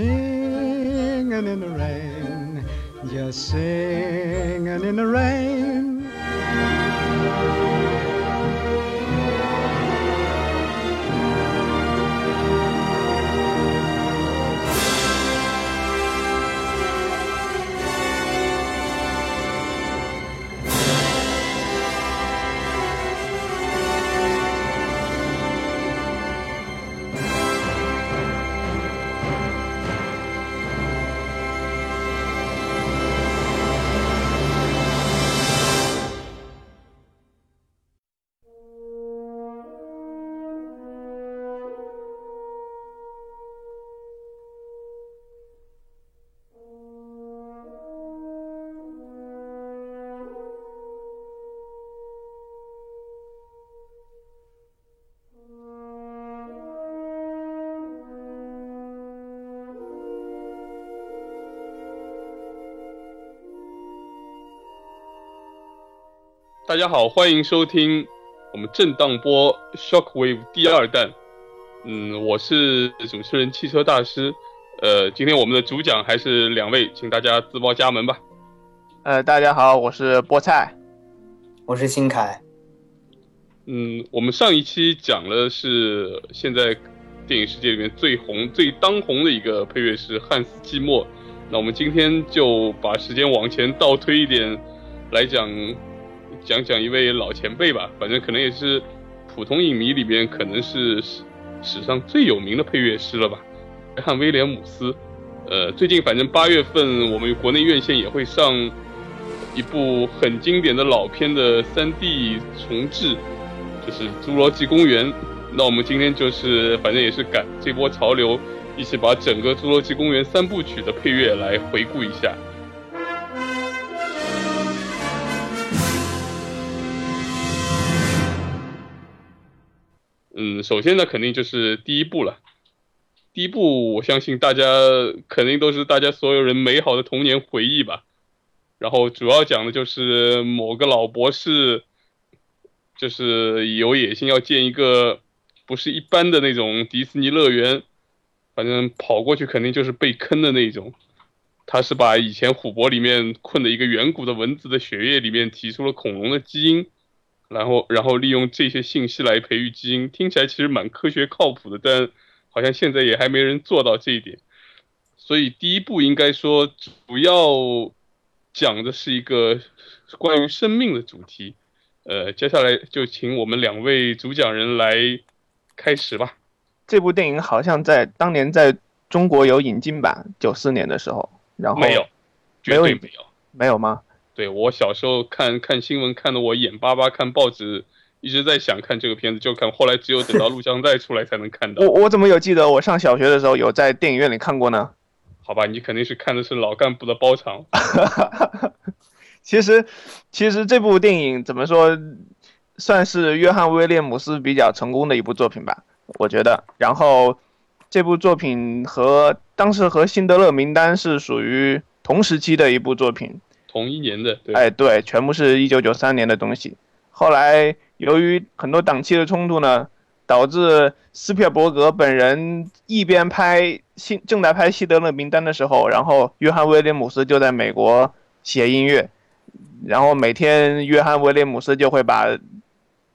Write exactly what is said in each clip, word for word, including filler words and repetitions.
singing in the rain, just singing in the rain.大家好，欢迎收听我们震荡波 Shockwave 第二弹。嗯，我是主持人汽车大师。呃，今天我们的主讲还是两位，请大家自报家门吧。呃，大家好，我是菠菜，我是新凯。嗯，我们上一期讲了是现在电影世界里面最红、最当红的一个配乐是汉斯季默。那我们今天就把时间往前倒推一点来讲。讲讲一位老前辈吧，反正可能也是普通影迷里边可能是史上最有名的配乐师了吧，约翰·威廉姆斯。呃，最近反正八月份我们国内院线也会上一部很经典的老片的三 D 重制，就是《侏罗纪公园》。那我们今天就是反正也是赶这波潮流，一起把整个《侏罗纪公园》三部曲的配乐来回顾一下。嗯，首先呢，肯定就是第一部了。第一部，我相信大家肯定都是大家所有人美好的童年回忆吧。然后主要讲的就是某个老博士，就是有野心要建一个不是一般的那种迪士尼乐园，反正跑过去肯定就是被坑的那种。他是把以前琥珀里面困的一个远古的蚊子的血液里面提出了恐龙的基因。然后，然后利用这些信息来培育基因，听起来其实蛮科学靠谱的，但好像现在也还没人做到这一点。所以第一部应该说主要讲的是一个关于生命的主题。呃，接下来就请我们两位主讲人来开始吧。这部电影好像在当年在中国有引进版，九四年的时候，然后没有，绝对没有，没有，没有吗？对，我小时候看看新闻看得我眼巴巴，看报纸一直在想看这个片子，就看后来只有等到录像带出来才能看到。我我怎么有记得我上小学的时候有在电影院里看过呢？好吧，你肯定是看的是老干部的包场。其实其实这部电影怎么说，算是约翰威廉姆斯比较成功的一部作品吧，我觉得。然后这部作品和当时和辛德勒名单是属于同时期的一部作品。同一年的，对，哎，对，全部是一九九三年的东西。后来由于很多档期的冲突呢，导致斯皮尔伯格本人一边拍新正在拍《辛德勒名单》的时候，然后约翰·威廉姆斯就在美国写音乐，然后每天约翰·威廉姆斯就会把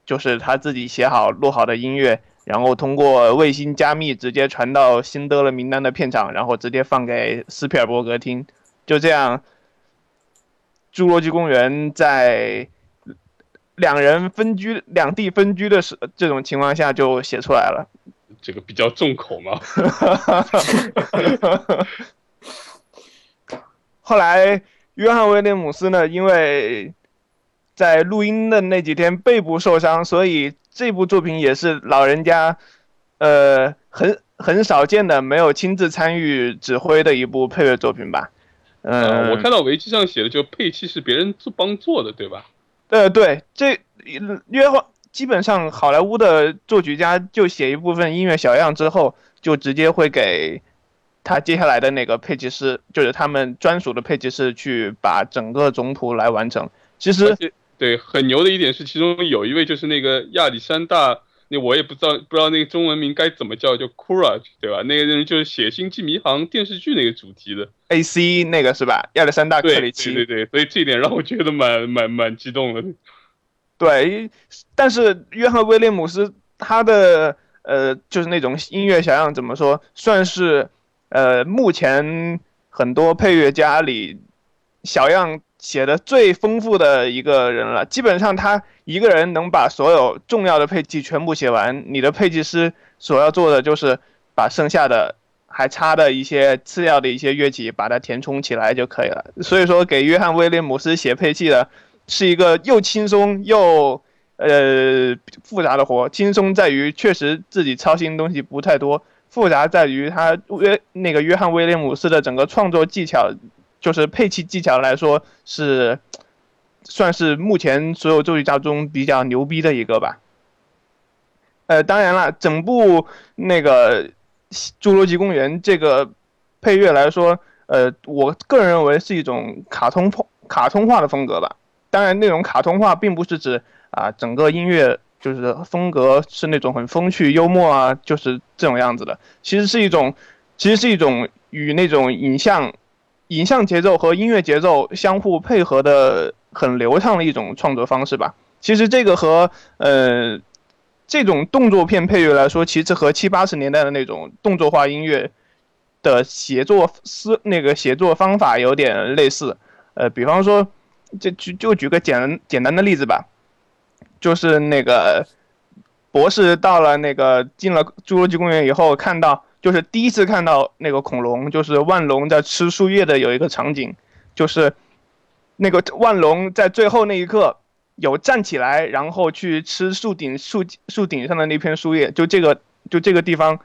就是他自己写好录好的音乐，然后通过卫星加密直接传到《辛德勒名单》的片场，然后直接放给斯皮尔伯格听，就这样。侏罗纪公园在两人分居、两地分居的这种情况下就写出来了。这个比较重口嘛。后来，约翰·威廉姆斯呢，因为在录音的那几天背部受伤，所以这部作品也是老人家，呃，很很少见的没有亲自参与指挥的一部配乐作品吧。嗯、呃，我看到维基上写的，就配器是别人帮做的，对吧？呃，对，这约翰基本上好莱坞的作曲家就写一部分音乐小样之后，就直接会给他接下来的那个配器师，就是他们专属的配器师去把整个总谱来完成。其实，对，很牛的一点是，其中有一位就是那个亚历山大那我也不知道不知道那个中文名该怎么叫，叫 Courage 对吧？那个人就是写《星际迷航》电视剧那个主题的 A C 那个是吧？亚历山大·克里奇。对对对，所以这一点让我觉得蛮蛮蛮激动的。对，但是约翰·威廉姆斯他的呃，就是那种音乐小样怎么说，算是呃目前很多配乐家里小样写的最丰富的一个人了。基本上他一个人能把所有重要的配器全部写完，你的配器师所要做的就是把剩下的还差的一些次要的一些乐器把它填充起来就可以了。所以说给约翰·威廉姆斯写配器的是一个又轻松又呃复杂的活。轻松在于确实自己操心的东西不太多，复杂在于他约那个约翰·威廉姆斯的整个创作技巧，就是配器技巧来说是算是目前所有作曲家中比较牛逼的一个吧。呃，当然了，整部那个《侏罗纪公园》这个配乐来说，呃，我个人认为是一种卡通卡通化的风格吧。当然，那种卡通化并不是指啊、呃、整个音乐就是风格是那种很风趣幽默啊，就是这种样子的。其实是一种，其实是一种与那种影像。影像节奏和音乐节奏相互配合的很流畅的一种创作方式吧。其实这个和呃这种动作片配乐来说，其实和七八十年代的那种动作化音乐的写作思那个写作方法有点类似。呃，比方说，就就举个简简单的例子吧，就是那个博士到了那个进了侏罗纪公园以后，看到。就是第一次看到那个恐龙，就是万龙在吃树叶的有一个场景，就是那个万龙在最后那一刻有站起来，然后去吃树顶树树顶上的那片树叶，就这个就这个地方，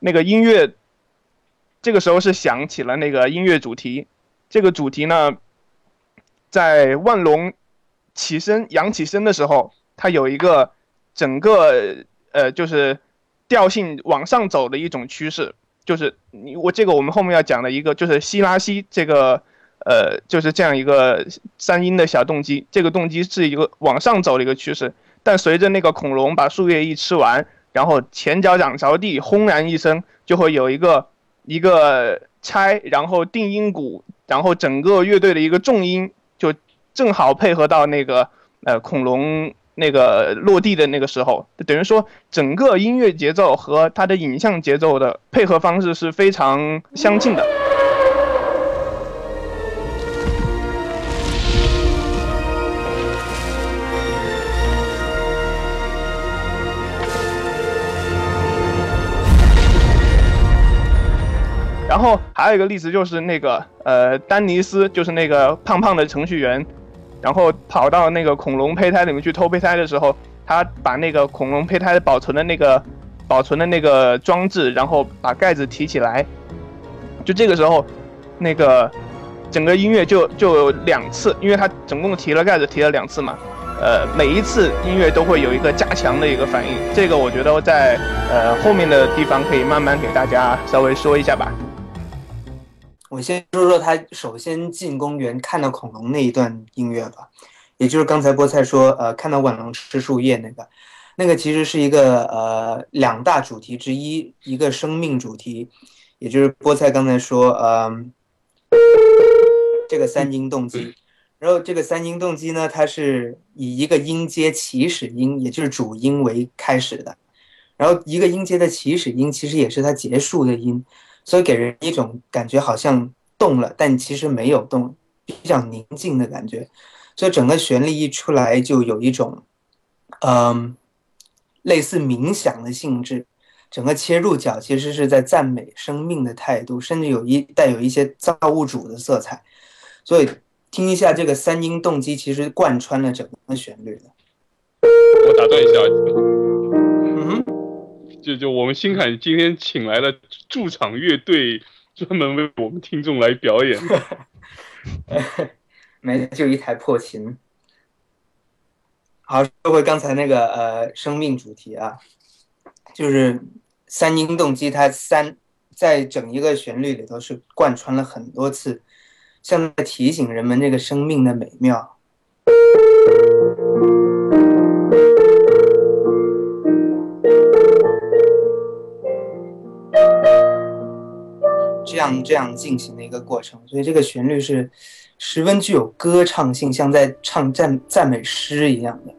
那个音乐，这个时候是响起了那个音乐主题，这个主题呢，在万龙起身扬起身的时候，它有一个整个呃就是。调性往上走的一种趋势，就是我这个我们后面要讲的一个，就是西拉西这个，呃，就是这样一个三音的小动机，这个动机是一个往上走的一个趋势。但随着那个恐龙把树叶一吃完，然后前脚掌着地，轰然一声，就会有一个一个拆，然后定音鼓，然后整个乐队的一个重音就正好配合到那个呃恐龙。那个落地的那个时候，等于说整个音乐节奏和它的影像节奏的配合方式是非常相近的。然后还有一个例子就是那个呃丹尼斯，就是那个胖胖的程序员。然后跑到那个恐龙胚胎里面去偷胚胎的时候，他把那个恐龙胚胎保存的那个保存的那个装置，然后把盖子提起来，就这个时候，那个整个音乐就就有两次，因为他总共提了盖子提了两次嘛，呃，每一次音乐都会有一个加强的一个反应，这个我觉得在呃后面的地方可以慢慢给大家稍微说一下吧。我先说说他首先进公园看到恐龙那一段音乐吧，也就是刚才菠菜说，呃，看到晚龙吃树叶那个，那个其实是一个呃两大主题之一，一个生命主题，也就是菠菜刚才说，嗯、呃，这个三音动机，然后这个三音动机呢，它是以一个音阶起始音，也就是主音为开始的，然后一个音阶的起始音其实也是它结束的音。所以给人一种感觉好像动了，但其实没有动，比较宁静的感觉。所以整个旋律一出来就有一种，嗯，类似冥想的性质。整个切入角其实是在赞美生命的态度，甚至有一带有一些造物主的色彩。所以听一下这个三音动机，其实贯穿了整个旋律的。我打断一下。就就我们新凯今天请来了驻场乐队，专门为我们听众来表演。没，就一台破琴。好，说回刚才那个呃生命主题啊，就是三音动机，它三在整一个旋律里头是贯穿了很多次，像在提醒人们这个生命的美妙。这样这样进行的一个过程，所以这个旋律是十分具有歌唱性，像在唱赞赞美诗一样的。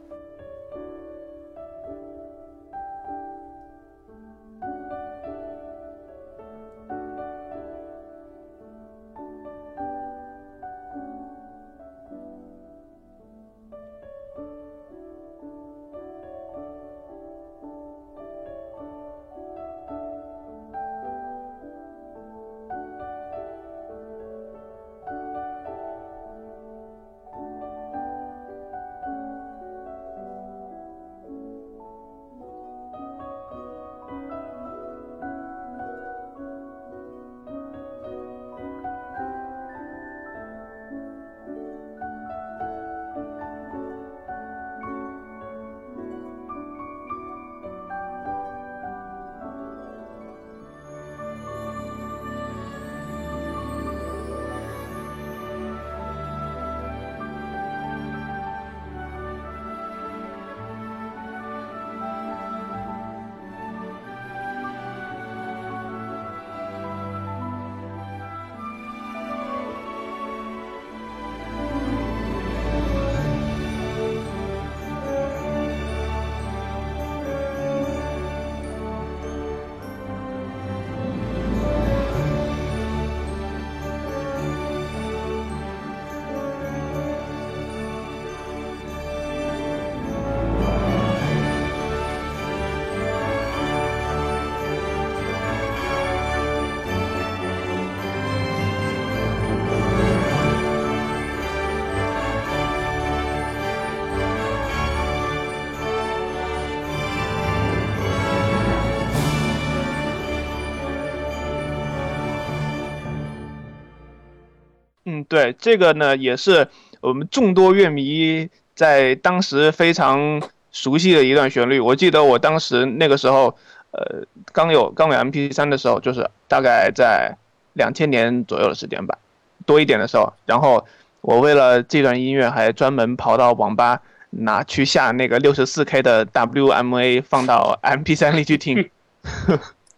嗯，对，这个呢也是我们众多乐迷在当时非常熟悉的一段旋律。我记得我当时那个时候，呃，刚有刚有 M P 三 的时候，就是大概在两千年左右的时间吧，多一点的时候。然后我为了这段音乐还专门跑到网吧拿去下那个 六十四 K 的 W M A 放到 M P 三 里去听。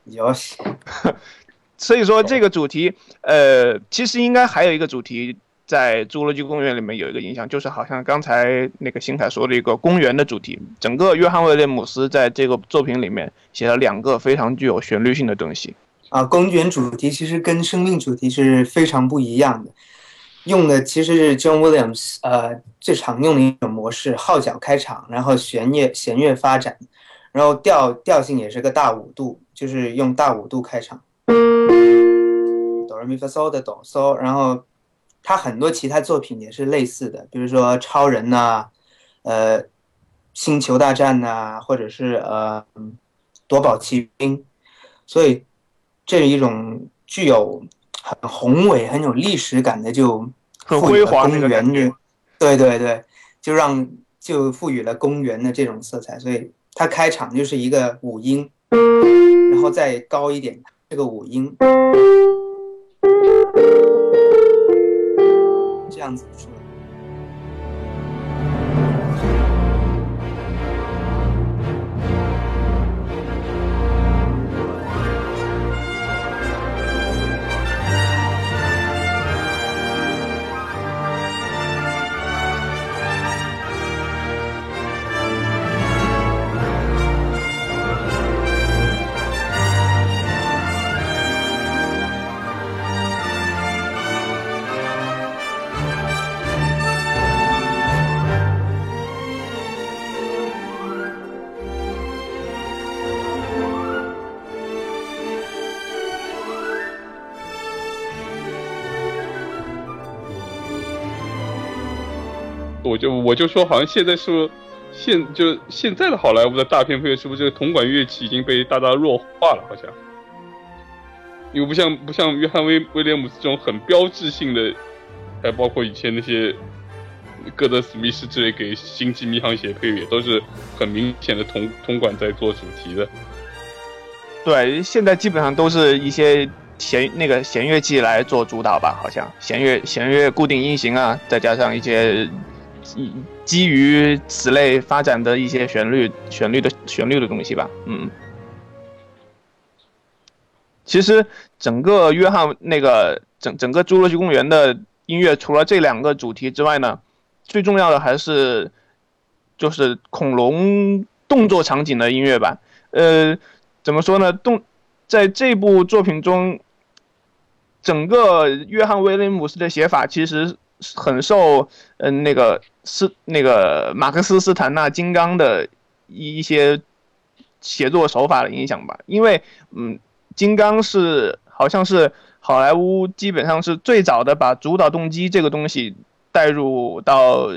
有戏。所以说这个主题，呃，其实应该还有一个主题在《侏罗纪公园》里面有一个影响，就是好像刚才那个新凯说的一个公园的主题。整个约翰威廉姆斯在这个作品里面写了两个非常具有旋律性的东西。啊，公园主题其实跟生命主题是非常不一样的，用的其实是 John Williams 呃最常用的一种模式，号角开场，然后弦乐弦乐发展，然后调调性也是个大五度，就是用大五度开场。哆来咪发嗦的哆嗦，然后他很多其他作品也是类似的，比如说超人呐、啊，呃，星球大战呐、啊，或者是呃夺宝奇兵，所以这是一种具有很宏伟、很有历史感的，就很辉煌的公园，对对对，就让就赋予了公园的这种色彩，所以它开场就是一个五音，然后再高一点。这个五音这样子说，我就我就说，好像现在是，现就现在的好莱坞的大片配乐，是不是这个铜管乐器已经被大大弱化了？好像，因为不像不像约翰威威廉姆斯这种很标志性的，还包括以前那些戈德史密斯之类给《星际迷航》写配乐，都是很明显的铜铜管在做主题的。对，现在基本上都是一些弦那个弦乐器来做主导吧，好像弦乐弦乐固定音型啊，再加上一些。基于此类发展的一些旋律、旋律的、旋律的东西吧，嗯。其实整个约翰那个整整个《侏罗纪公园》的音乐，除了这两个主题之外呢，最重要的还是就是恐龙动作场景的音乐吧。呃，怎么说呢？动在这部作品中，整个约翰威廉姆斯的写法其实很受嗯、呃、那个斯那个马克思斯坦纳金刚的一些写作手法的影响吧，因为嗯，金刚是好像是好莱坞基本上是最早的把主导动机这个东西带入到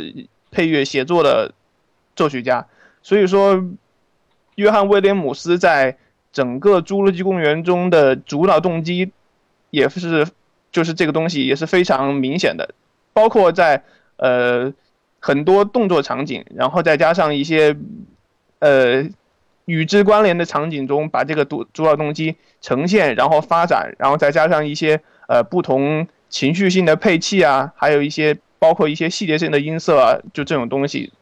配乐写作的作曲家，所以说，约翰威廉姆斯在整个《侏罗纪公园》中的主导动机也是就是这个东西也是非常明显的，包括在呃很多动作场景，然后再加上一些呃。与之关联的场景中，把这个主导动机呈现，然后发展，然后再加上一些呃不同情绪性的配器啊，还有一些包括一些细节性的音色啊，就这种东西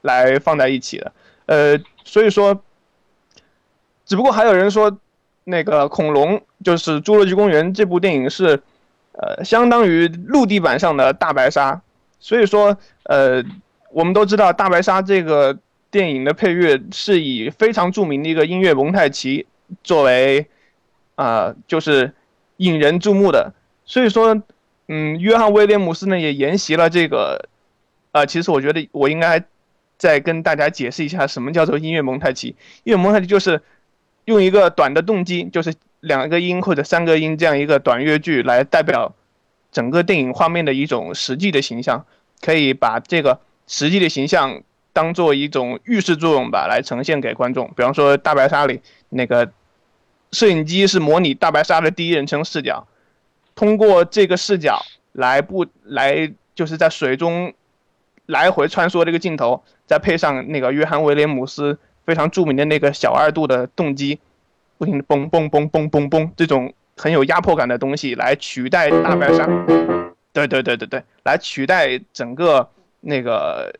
来放在一起的。呃，所以说，只不过还有人说，那个恐龙就是《侏罗纪公园》这部电影是，呃，相当于陆地版上的大白鲨。所以说，呃，我们都知道大白鲨这个。电影的配乐是以非常著名的一个音乐蒙太奇作为，啊、呃，就是引人注目的。所以说，嗯，约翰·威廉姆斯呢也沿袭了这个，啊、呃，其实我觉得我应该再跟大家解释一下什么叫做音乐蒙太奇。音乐蒙太奇就是用一个短的动机，就是两个音或者三个音这样一个短乐句来代表整个电影画面的一种实际的形象，可以把这个实际的形象。当做一种预示作用吧，来呈现给观众。比方说，大白鲨里那个摄影机是模拟大白鲨的第一人称视角，通过这个视角来不来就是在水中来回穿梭这个镜头，再配上那个约翰·威廉姆斯非常著名的那个小二度的动机，不停的嘣嘣嘣嘣嘣嘣这种很有压迫感的东西来取代大白鲨。对对对对对，来取代整个那个。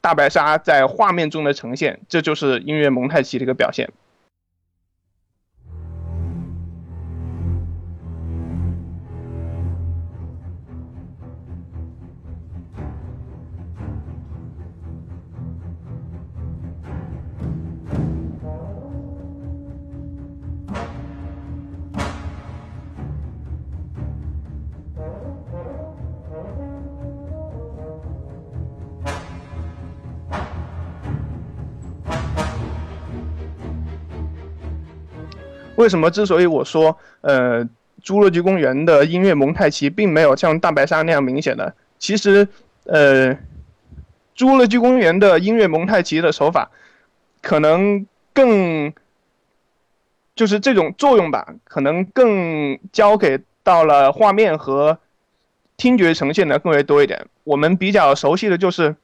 大白鲨在画面中的呈现，这就是音乐蒙太奇的一个表现。为什么之所以我说，呃，《侏罗纪公园》的音乐蒙太奇并没有像大白鲨那样明显的？其实，呃，《侏罗纪公园》的音乐蒙太奇的手法，可能更，就是这种作用吧，可能更交给到了画面和听觉呈现的更为多一点。我们比较熟悉的就是，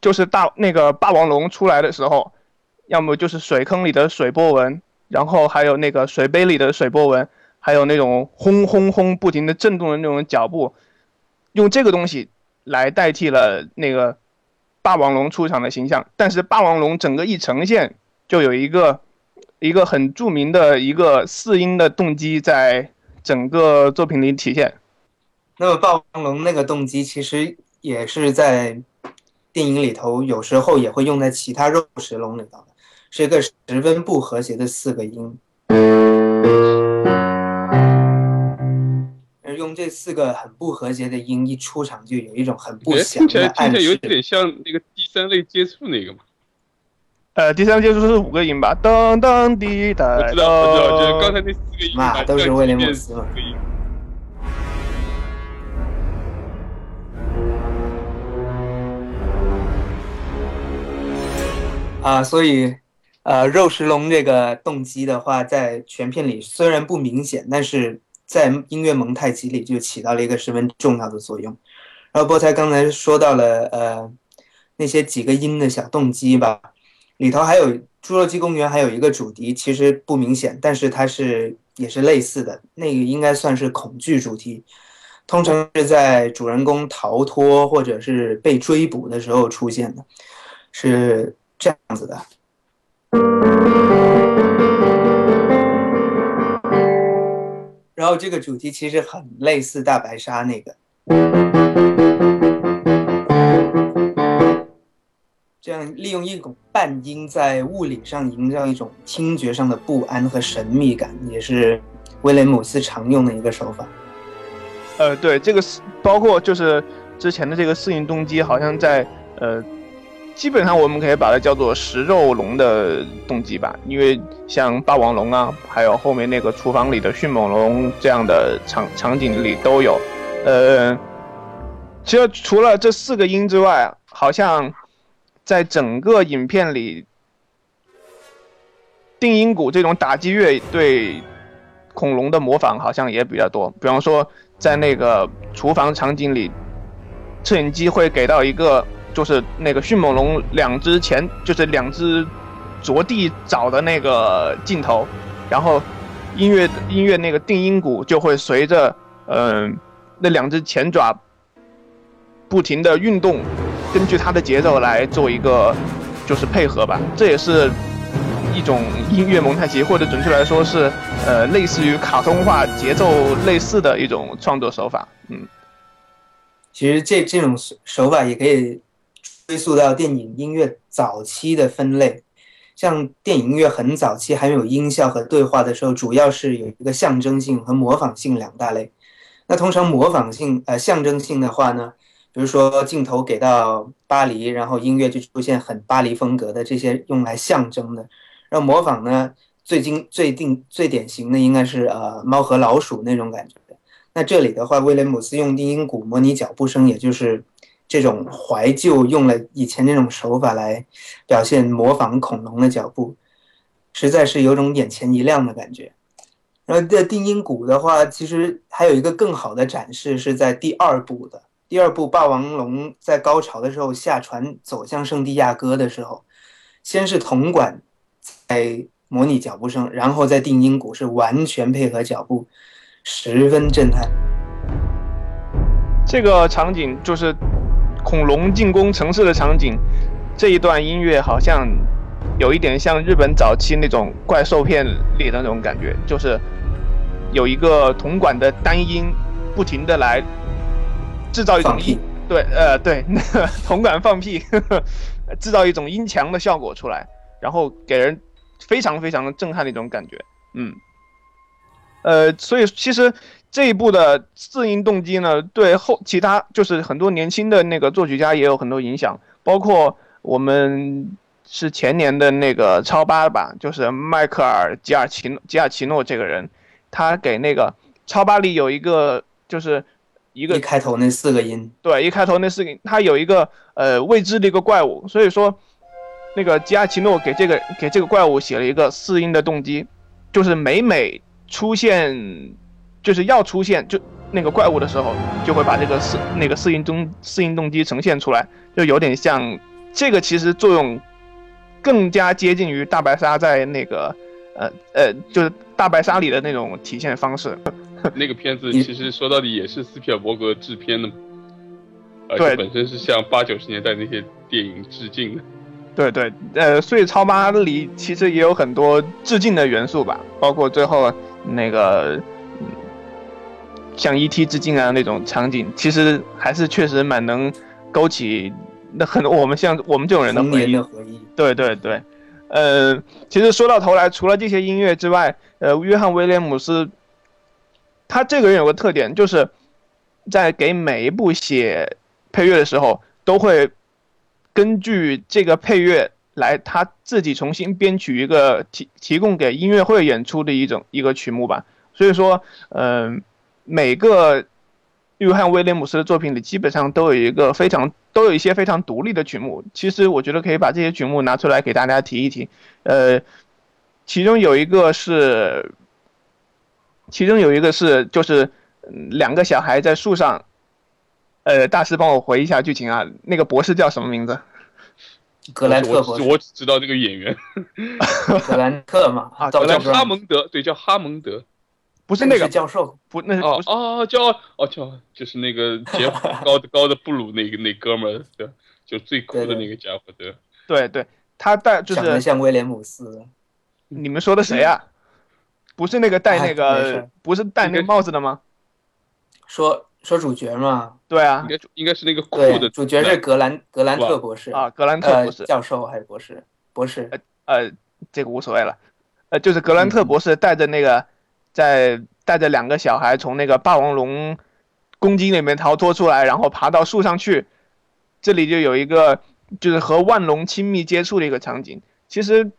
就是大那个霸王龙出来的时候，要么就是水坑里的水波纹。然后还有那个水杯里的水波纹，还有那种轰轰轰不停的震动的那种脚步，用这个东西来代替了那个霸王龙出场的形象。但是霸王龙整个一呈现，就有一个一个很著名的一个四音的动机在整个作品里体现。那么霸王龙那个动机其实也是在电影里头，有时候也会用在其他肉食龙里头。是个十分不和谐的四个音，而用这四个很不和谐的音一出场，就有一种很不祥的暗示。听起来有点像那个第三类接触那个嘛。呃，第三类接触是五个音吧？当当滴答。我知道，我知道，就是刚才那四个音嘛，都是威廉姆斯嘛。啊，所以。呃，肉食龙这个动机的话，在全片里虽然不明显，但是在音乐蒙太奇里就起到了一个十分重要的作用。然后波才刚才说到了，呃，那些几个音的小动机吧，里头还有《侏罗纪公园》还有一个主题，其实不明显，但是它是也是类似的，那个应该算是恐惧主题，通常是在主人公逃脱或者是被追捕的时候出现的，是这样子的。然后这个主题其实很类似大白鲨那个，这样利用一种半音在物理上营造一种听觉上的不安和神秘感，也是威廉姆斯常用的一个手法。呃，对，这个包括就是之前的这个适应动机，好像在呃。基本上我们可以把它叫做食肉龙的动机吧，因为像霸王龙啊，还有后面那个厨房里的迅猛龙这样的 场, 场景里都有。呃，其实除了这四个音之外，好像在整个影片里，定音鼓这种打击乐对恐龙的模仿好像也比较多。比方说，在那个厨房场景里，摄影机会给到一个。就是那个迅猛龙两只前，就是两只着地爪的那个镜头，然后音乐音乐那个定音鼓就会随着嗯、呃、那两只前爪不停的运动，根据它的节奏来做一个就是配合吧。这也是一种音乐蒙太奇，或者准确来说是呃类似于卡通化节奏类似的一种创作手法。嗯，其实这这种手法也可以。追溯到电影音乐早期的分类，像电影音乐很早期还没有音效和对话的时候，主要是有一个象征性和模仿性两大类。那通常模仿性呃象征性的话呢，比如说镜头给到巴黎，然后音乐就出现很巴黎风格的这些用来象征的。然后模仿呢，最经最定最典型的应该是呃猫和老鼠那种感觉的。那这里的话，威廉姆斯用定音鼓模拟脚步声，也就是。这种怀旧用了以前那种手法来表现模仿恐龙的脚步，实在是有种眼前一亮的感觉。然后在定音鼓的话，其实还有一个更好的展示是在第二部的。第二部霸王龙在高潮的时候下船走向圣地亚哥的时候，先是铜管在模拟脚步声，然后在定音鼓是完全配合脚步，十分震撼。这个场景就是。恐龙进攻城市的场景，这一段音乐好像有一点像日本早期那种怪兽片里的那种感觉，就是有一个铜管的单音，不停的来制造一种音，对，呃，对，铜管放屁呵呵，制造一种音墙的效果出来，然后给人非常非常震撼的一种感觉，嗯，呃，所以其实。这一部的适应动机呢，对后其他就是很多年轻的那个作曲家也有很多影响，包括我们是前年的那个超八吧，就是迈克尔吉尔奇吉尔奇诺这个人，他给那个超八里有一个就是一个一开头那四个音，对，一开头那四个音，他有一个呃未知的一个怪物，所以说那个吉尔奇诺给这个给这个怪物写了一个适应的动机，就是每每出现。就是要出现就那个怪物的时候，就会把这个适那个适应动适应动机呈现出来，就有点像这个其实作用更加接近于大白鲨在那个呃呃就是大白鲨里的那种体现方式。那个片子其实说到底也是斯皮尔伯格制片的，而且本身是向八九十年代那些电影致敬的。对对，呃，所以超八里其实也有很多致敬的元素吧，包括最后那个。向 E T 致敬啊那种场景，其实还是确实蛮能勾起那很我们像我们这种人的回忆。的回忆对对对，呃，其实说到头来，除了这些音乐之外，呃，约翰·威廉姆斯，他这个人有个特点，就是在给每一部写配乐的时候，都会根据这个配乐来他自己重新编曲一个提提供给音乐会演出的一种一个曲目吧。所以说，嗯、呃。每个约翰·威廉姆斯的作品里，基本上都有一个非常都有一些非常独立的曲目。其实我觉得可以把这些曲目拿出来给大家提一提。呃，其中有一个是，其中有一个是就是两个小孩在树上。呃，大师帮我回一下剧情啊，那个博士叫什么名字？格兰特博士，我只知道这个演员。格兰特嘛，啊，叫哈蒙德，对，叫哈蒙德。不是那个教授，不，那哦哦叫哦叫，就是那个杰夫高的高的布鲁那个那哥们儿，就最酷的那个家伙，对对对，他带就是长得像威廉姆斯。你们说的谁啊？不是那个戴那个、哎、不是戴那个帽子的吗？说说主角嘛，对啊，应该应该是那个酷的主角是格兰格兰特博士啊，格兰特博士、呃、教授还是博士博士呃？呃，这个无所谓了，呃，就是格兰特博士带着那个、嗯、在带着两个小孩从那个霸王龙公鸡里面逃脱出来，然后爬到树上去，这里就有一个就是和万龙亲密接触的一个场景。其实，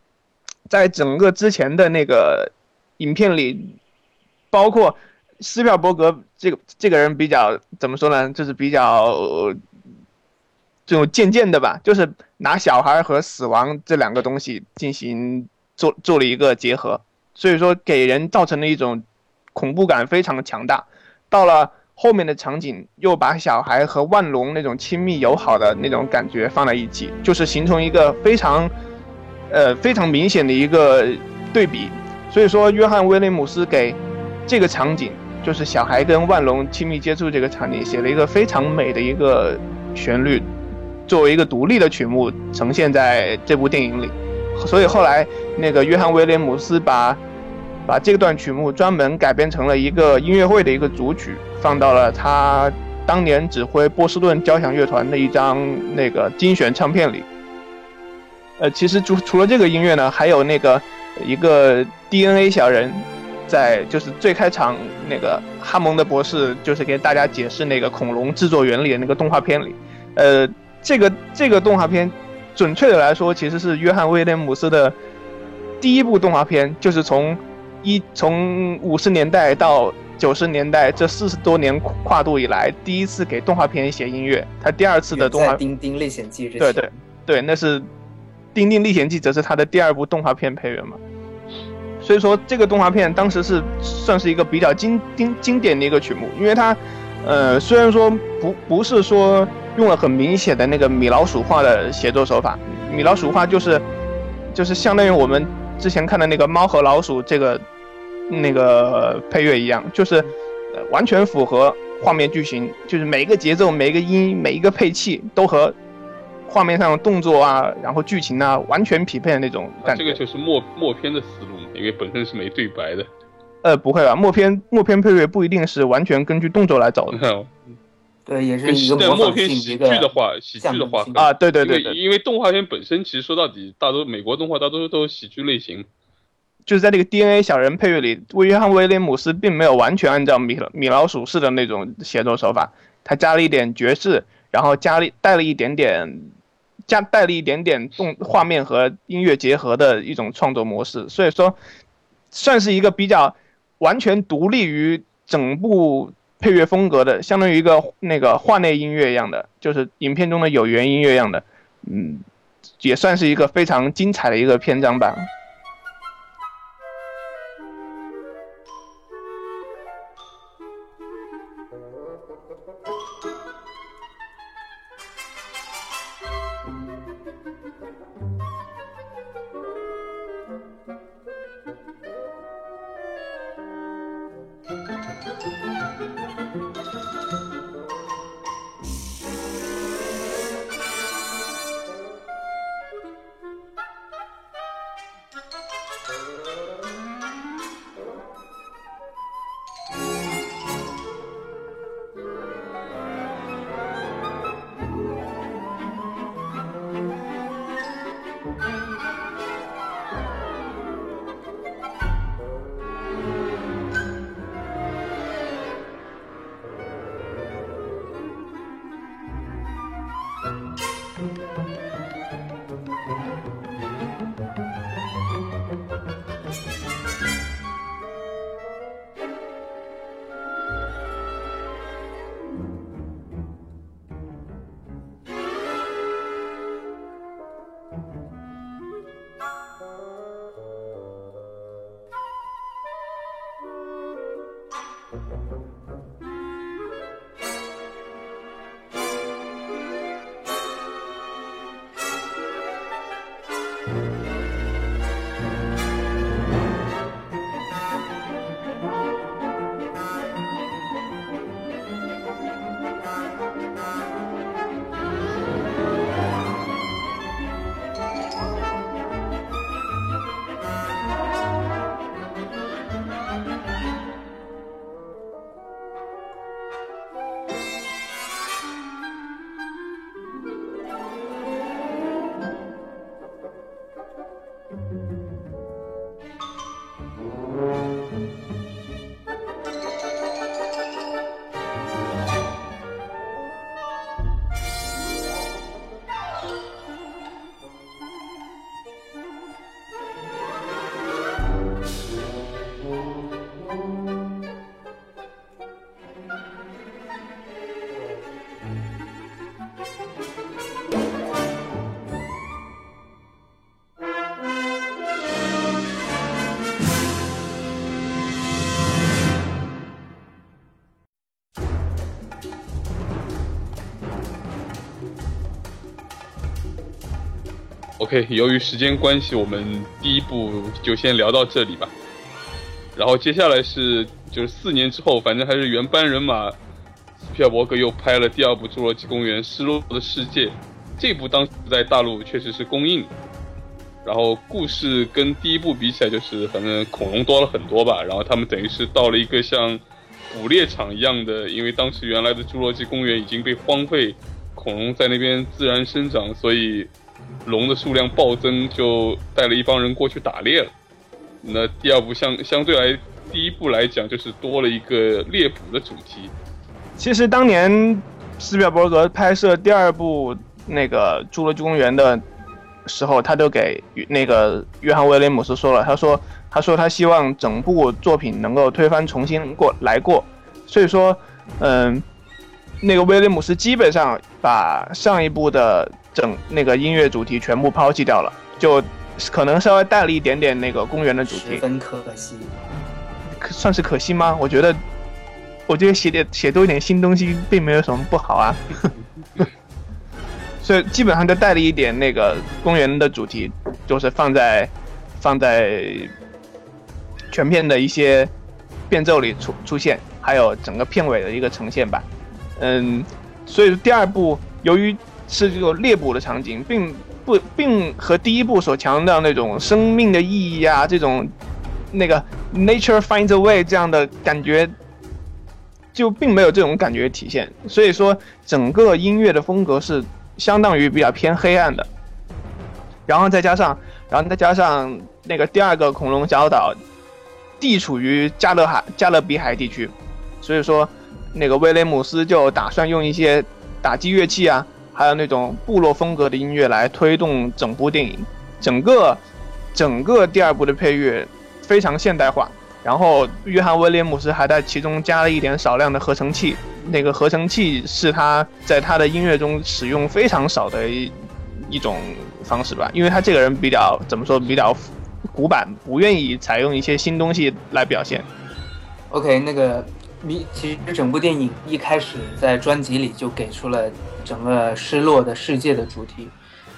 在整个之前的那个影片里，包括斯皮尔伯格这个这个人比较怎么说呢？就是比较这种渐渐的吧，就是拿小孩和死亡这两个东西进行做做了一个结合，所以说给人造成了一种恐怖感非常强大。到了后面的场景，又把小孩和万龙那种亲密友好的那种感觉放在一起，就是形成一个非常。呃，非常明显的一个对比，所以说约翰·威廉姆斯给这个场景，就是小孩跟万龙亲密接触这个场景，写了一个非常美的一个旋律，作为一个独立的曲目呈现在这部电影里。所以后来那个约翰·威廉姆斯把把这段曲目专门改编成了一个音乐会的一个组曲，放到了他当年指挥波士顿交响乐团的一张那个精选唱片里。呃，其实除除了这个音乐呢，还有那个一个 D N A 小人，在就是最开场那个哈蒙德博士就是给大家解释那个恐龙制作原理的那个动画片里，呃，这个这个动画片，准确的来说其实是约翰威廉姆斯的第一部动画片，就是从一从五十年代到九十年代这四十多年跨度以来，第一次给动画片写音乐，他第二次的动画《丁丁历险记》之前，对对对，那是。《丁丁历险记》则是他的第二部动画片配乐嘛，所以说这个动画片当时是算是一个比较 经, 经, 经典的一个曲目，因为它，呃，虽然说 不, 不是说用了很明显的那个米老鼠化的写作手法，米老鼠化就是就是相当于我们之前看的那个《猫和老鼠》这个那个配乐一样，就是、呃、完全符合画面剧情，就是每一个节奏、每一个音、每一个配器都和。画面上的动作啊，然后剧情啊，完全匹配的那种感觉。啊、这个就是默默片的思路，因为本身是没对白的。呃，不会吧？默片默片配乐不一定是完全根据动作来走的。对，也是一个模仿性喜剧的话，喜剧的话啊，对对 对, 对, 对因，因为动画片本身其实说到底，大多美国动画大多都是喜剧类型。就是在这个 D N A 小人配乐里，约翰·威廉姆斯并没有完全按照米米老鼠式的那种写作手法，他加了一点爵士，然后加了带了一点点。加带了一点点动画面和音乐结合的一种创作模式，所以说算是一个比较完全独立于整部配乐风格的，相当于一个那个画内音乐一样的，就是影片中的有源音乐一样的，嗯，也算是一个非常精彩的一个篇章吧。OK， 由于时间关系，我们第一部就先聊到这里吧。然后接下来是就是四年之后，反正还是原班人马，斯皮尔伯格又拍了第二部《侏罗纪公园：失落的世界》。这部当时在大陆确实是公映，然后故事跟第一部比起来，就是反正恐龙多了很多吧。然后他们等于是到了一个像捕猎场一样的，因为当时原来的侏罗纪公园已经被荒废，恐龙在那边自然生长，所以龙的数量暴增，就带了一帮人过去打猎了。那第二部相相对来第一部来讲，就是多了一个猎捕的主题。其实当年斯皮尔伯格拍摄第二部那个《侏罗纪公园》的时候，他就给那个约翰·威廉姆斯说了，他说他说他希望整部作品能够推翻重新过来过。所以说，嗯、呃，那个威廉姆斯基本上把上一部的整那个音乐主题全部抛弃掉了，就可能稍微带了一点点那个公园的主题，十分可惜。算是可惜吗？我觉得，我觉得写点写多一点新东西并没有什么不好啊。所以基本上就带了一点那个公园的主题，就是放在放在全片的一些变奏里出出现，还有整个片尾的一个呈现吧。嗯，所以第二部由于是这种猎捕的场景，并不并和第一部所强调那种生命的意义啊，这种那个 nature finds a way 这样的感觉，就并没有这种感觉体现。所以说整个音乐的风格是相当于比较偏黑暗的，然后再加上，然后再加上那个第二个恐龙小岛，地处于加勒海、加勒比海地区，所以说那个威廉姆斯就打算用一些打击乐器啊，还有那种部落风格的音乐来推动整部电影，整个整个第二部的配乐非常现代化。然后约翰·威廉姆斯还在其中加了一点少量的合成器，那个合成器是他在他的音乐中使用非常少的 一, 一种方式吧，因为他这个人比较怎么说，比较古板，不愿意采用一些新东西来表现。 OK， 那个其实整部电影一开始在专辑里就给出了整个失落的世界的主题，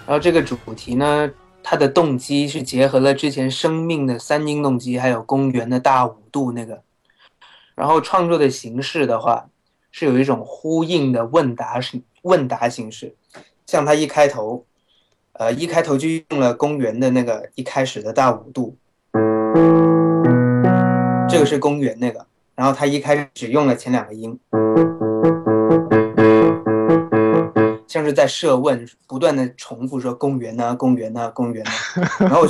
然后这个主题呢，它的动机是结合了之前生命的三音动机，还有公园的大五度那个，然后创作的形式的话，是有一种呼应的问答问答形式，像它一开头，呃，一开头就用了公园的那个一开始的大五度，这个是公园那个，然后它一开始只用了前两个音，像是在设问，不断的重复说公园啊公园啊公园啊，然后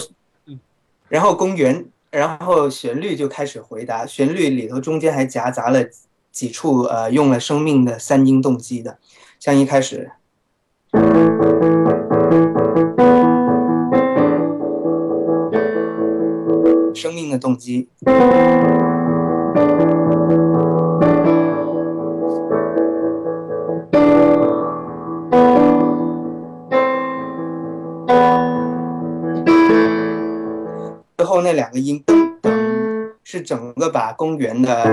然后公园，然后旋律就开始回答，旋律里头中间还夹杂了几处呃用了生命的三音动机的，像一开始，生命的动机。那两个音是整个把公园的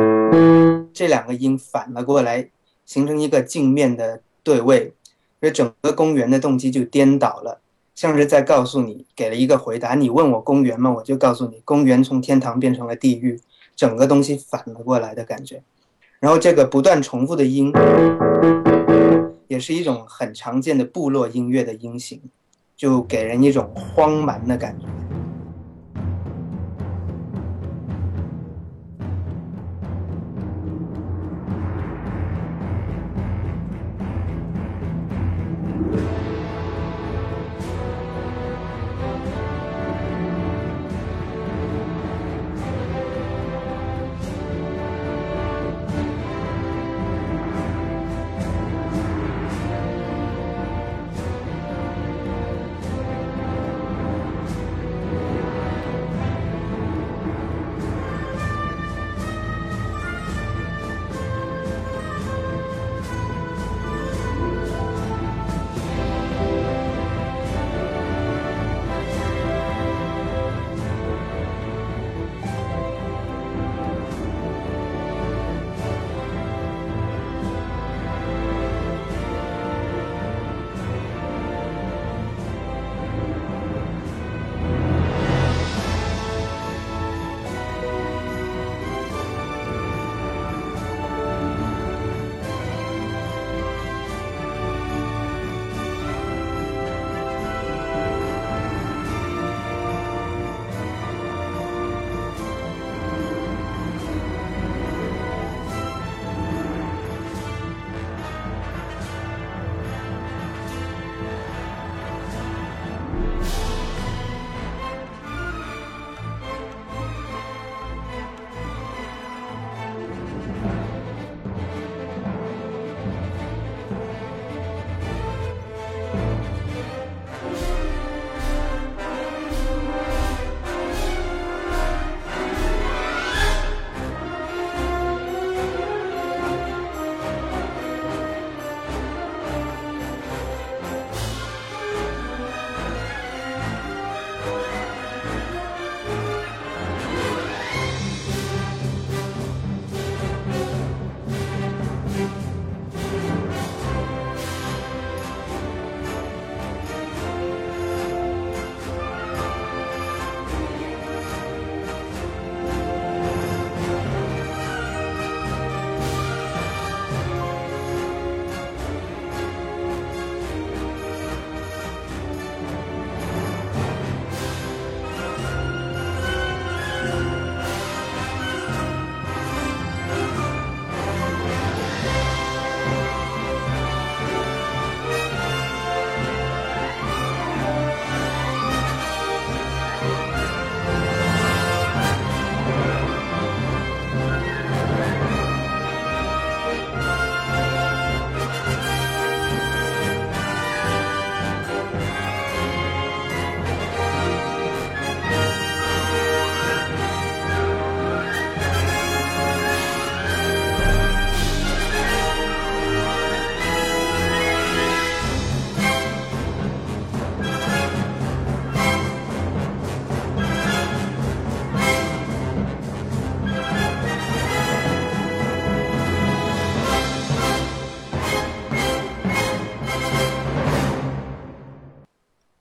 这两个音反了过来，形成一个镜面的对位，所以整个公园的动机就颠倒了，像是在告诉你，给了一个回答，你问我公园吗，我就告诉你公园从天堂变成了地狱，整个东西反了过来的感觉。然后这个不断重复的音也是一种很常见的部落音乐的音型，就给人一种荒蛮的感觉。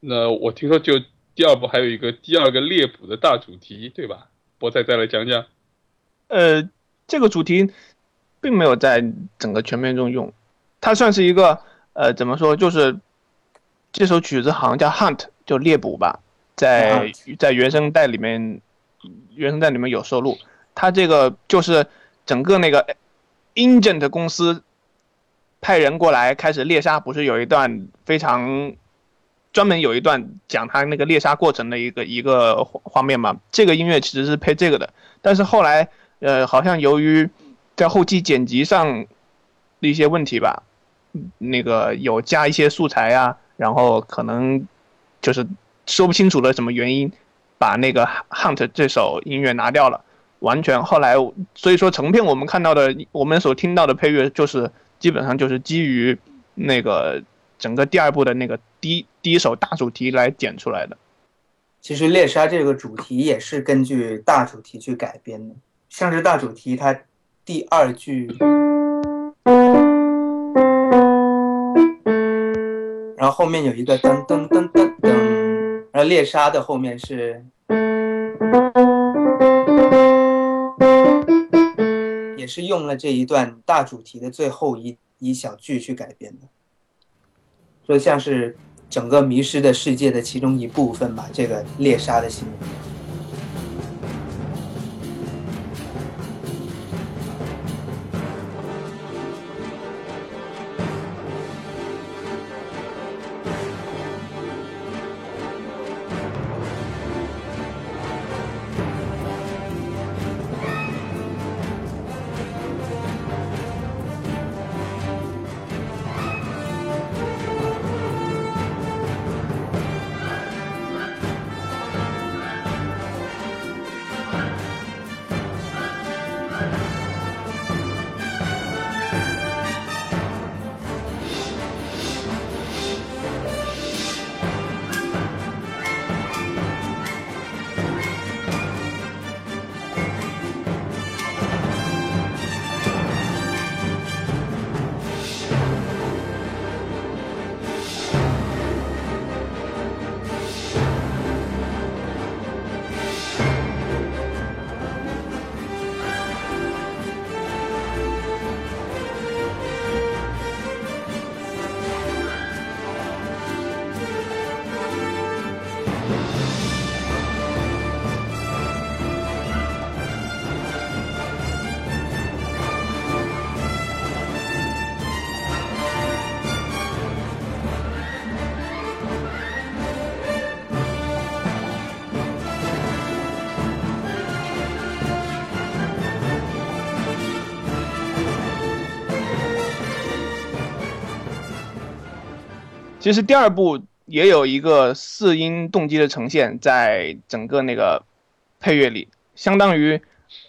那我听说就第二部还有一个第二个猎捕的大主题，对吧？博仔再来讲讲。呃，这个主题并没有在整个全片中用，它算是一个呃怎么说，就是这首曲子好像叫 Hunt， 就猎捕吧，在在原声带里面，原声带里面有收录。它这个就是整个那个 Ingent 公司派人过来开始猎杀，不是有一段非常专门有一段讲他那个猎杀过程的一个一个画面嘛？这个音乐其实是配这个的，但是后来呃好像由于在后期剪辑上的一些问题吧，那个有加一些素材啊，然后可能就是说不清楚了什么原因，把那个 Hunt 这首音乐拿掉了，完全后来所以说成片我们看到的我们所听到的配乐就是基本上就是基于那个。整个第二部的那个第一第一首大主题来剪出来的。其实猎杀这个主题也是根据大主题去改编的，像是大主题它第二句，然后后面有一个噔噔噔噔噔，然后猎杀的后面是，也是用了这一段大主题的最后一一小句去改编的。所以像是整个迷失的世界的其中一部分吧，这个猎杀的行为。其实第二部也有一个四音动机的呈现在整个那个配乐里，相当于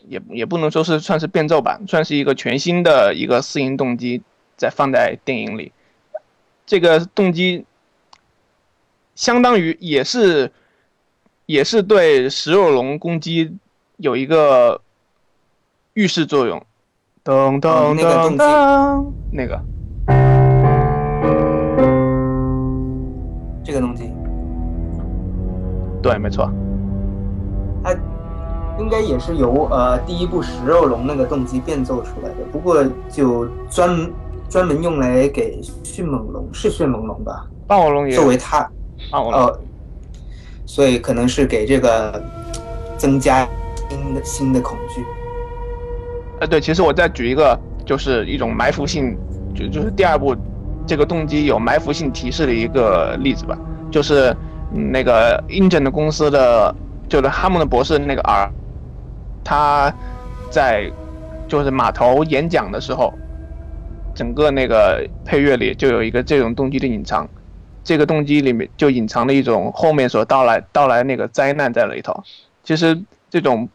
也也不能说是算是变奏吧，算是一个全新的一个四音动机在放在电影里。这个动机相当于也是也是对食肉龙攻击有一个预示作用。噔噔噔噔，那个。这个动机，对，没错。它应该也是由呃第一部食肉龙那个动机变奏出来的，不过就专专门用来给迅猛龙，是迅猛龙吧？霸王龙也作为它，霸王龙、呃，所以可能是给这个增加新的新的恐惧。呃，对，其实我再举一个，就是一种埋伏性，就就是第二部。这个动机有埋伏性提示的一个例子吧，就是、嗯、那个 Ingen 的公司的就是哈蒙的博士那个 R， 他在就是码头演讲的时候，整个那个配乐里就有一个这种动机的隐藏，这个动机里面就隐藏了一种后面所到来到来那个灾难在里头。其实这种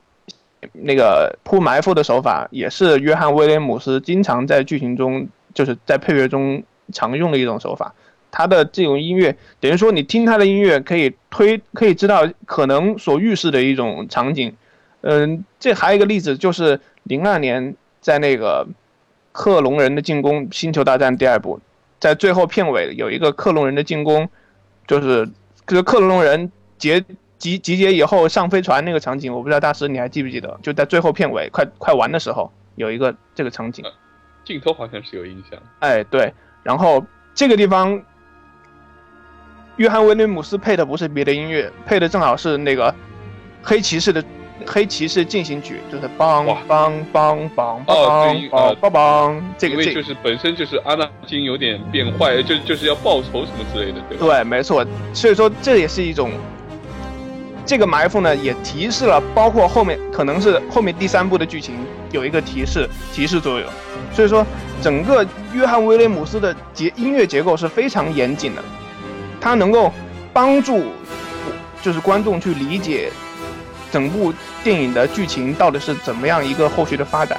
那个铺埋伏的手法也是约翰威廉姆斯经常在剧情中就是在配乐中。常用的一种手法，他的这种音乐等于说你听他的音乐可以推可以知道可能所预示的一种场景。嗯，这还有一个例子就是零二年在那个克隆人的进攻星球大战第二部，在最后片尾有一个克隆人的进攻，就是就是克隆人结集集结以后上飞船那个场景，我不知道大师你还记不记得？就在最后片尾快快完的时候有一个这个场景，镜头好像是有印象。哎，对，然后这个地方，约翰威廉姆斯配的不是别的音乐，配的正好是那个黑骑士的。黑骑士进行曲就是梆梆梆梆梆梆梆，这个就是本身就是阿纳金有点变坏，就就是要报仇什么之类的，对吧？对，没错。所以说这也是一种，这个埋伏呢也提示了，包括后面可能是后面第三部的剧情有一个提示提示作用。所以说整个约翰威廉姆斯的结音乐结构是非常严谨的，它能够帮助就是观众去理解整部电影的剧情到底是怎么样一个后续的发展。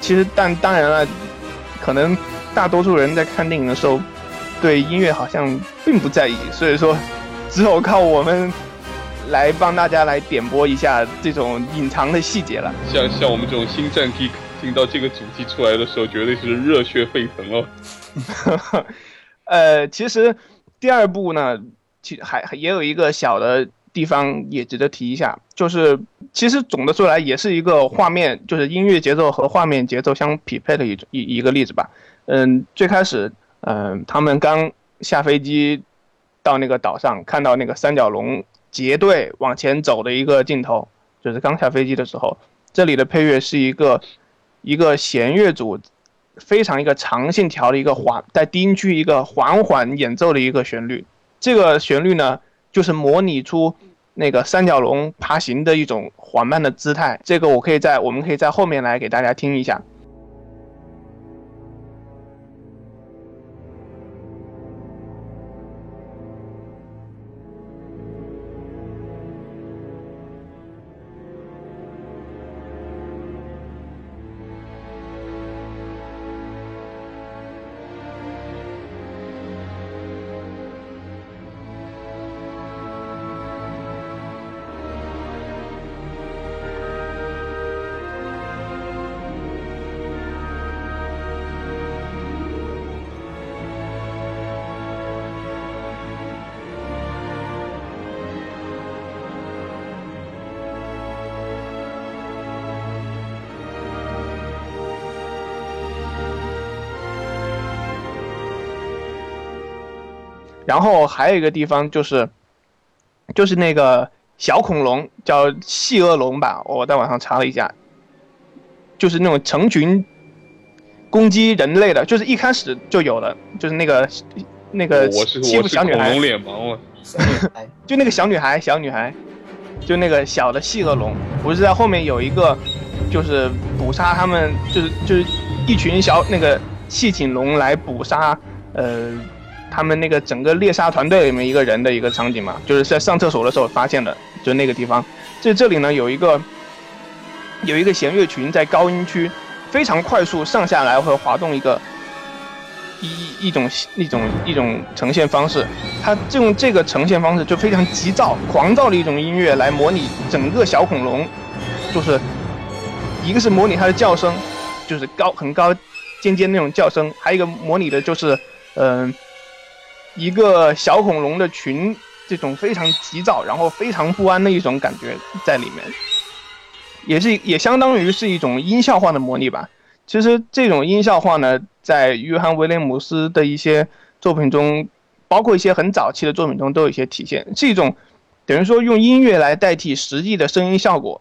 其实但当然了，可能大多数人在看电影的时候对音乐好像并不在意，所以说只有靠我们来帮大家来点播一下这种隐藏的细节了。像像我们这种星战geek听到这个主题出来的时候绝对是热血沸腾了。呃其实第二部呢其还也有一个小的地方也值得提一下，就是其实总的说来也是一个画面，就是音乐节奏和画面节奏相匹配的 一, 一, 一个例子吧。嗯，最开始，嗯，他们刚下飞机到那个岛上，看到那个三角龙结队往前走的一个镜头，就是刚下飞机的时候，这里的配乐是一个一个弦乐组非常一个长线条的一个缓在低音区一个缓缓演奏的一个旋律，这个旋律呢就是模拟出那个三角龙爬行的一种缓慢的姿态，这个我可以在我们可以在后面来给大家听一下。然后还有一个地方就是，就是那个小恐龙叫细颚龙吧，我在网上查了一下，就是那种成群攻击人类的，就是一开始就有了，就是那个那个欺负小女孩，我是我是恐龙脸盲啊，就那个小女孩小女孩，就那个小的细颚龙，不是在后面有一个就是捕杀他们，就是就是一群小那个细颈龙来捕杀呃。他们那个整个猎杀团队里面一个人的一个场景嘛，就是在上厕所的时候发现的，就是那个地方。这这里呢有一个有一个弦乐群在高音区非常快速上下来会滑动一个一一种一种一种呈现方式，它这种这个呈现方式就非常急躁狂躁的一种音乐来模拟整个小恐龙，就是一个是模拟它的叫声，就是高很高尖尖那种叫声，还有一个模拟的就是嗯。呃一个小恐龙的群，这种非常急躁，然后非常不安的一种感觉在里面，也是也相当于是一种音效化的模拟吧。其实这种音效化呢，在约翰·威廉姆斯的一些作品中，包括一些很早期的作品中都有一些体现，是一种等于说用音乐来代替实际的声音效果，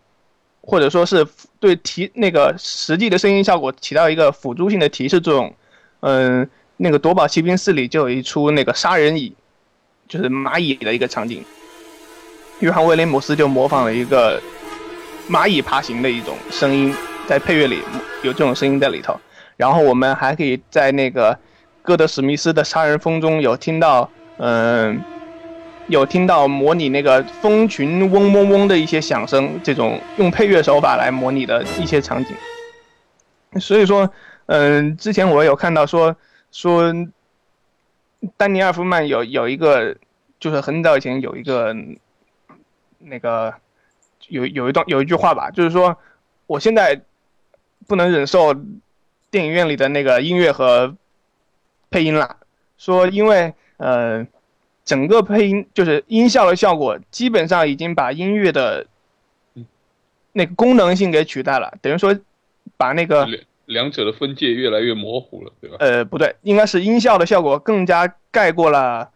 或者说是对提那个实际的声音效果起到一个辅助性的提示作用。嗯。那个《夺宝奇兵四》里就有一出那个杀人蚁，就是蚂蚁的一个场景，约翰·威廉姆斯就模仿了一个蚂蚁爬行的一种声音，在配乐里有这种声音在里头。然后我们还可以在那个哥德史密斯的《杀人蜂》中有听到，嗯、呃，有听到模拟那个蜂群嗡嗡嗡的一些响声，这种用配乐手法来模拟的一些场景。所以说，嗯、呃，之前我有看到说。说丹尼尔·夫曼有有一个，就是很早以前有一个那个有有一段有一句话吧，就是说我现在不能忍受电影院里的那个音乐和配音了，说因为呃整个配音就是音效的效果基本上已经把音乐的那个功能性给取代了，等于说把那个两者的分界越来越模糊了，对吧？呃，不对，应该是音效的效果更加盖过了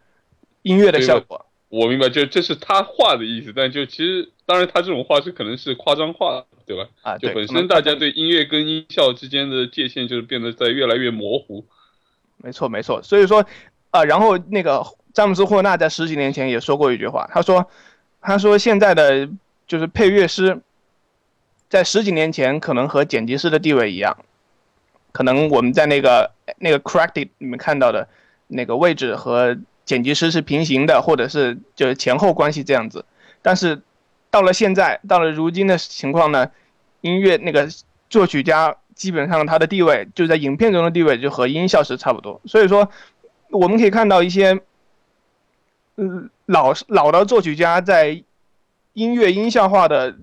音乐的效果。我明白，就这是他话的意思，但就其实当然他这种话是可能是夸张化，对吧？啊，对，就本身大家对音乐跟音效之间的界限就是变得在越来越模糊。没错，没错。所以说，啊、呃，然后那个詹姆斯·霍纳在十几年前也说过一句话，他说，他说现在的就是配乐师，在十几年前可能和剪辑师的地位一样。可能我们在那个那个 Cracked 你们看到的那个位置和剪辑师是平行的，或者是就是前后关系这样子。但是到了现在，到了如今的情况呢，音乐那个作曲家基本上他的地位就在影片中的地位就和音效是差不多。所以说，我们可以看到一些，呃，老老的作曲家在音乐音效化的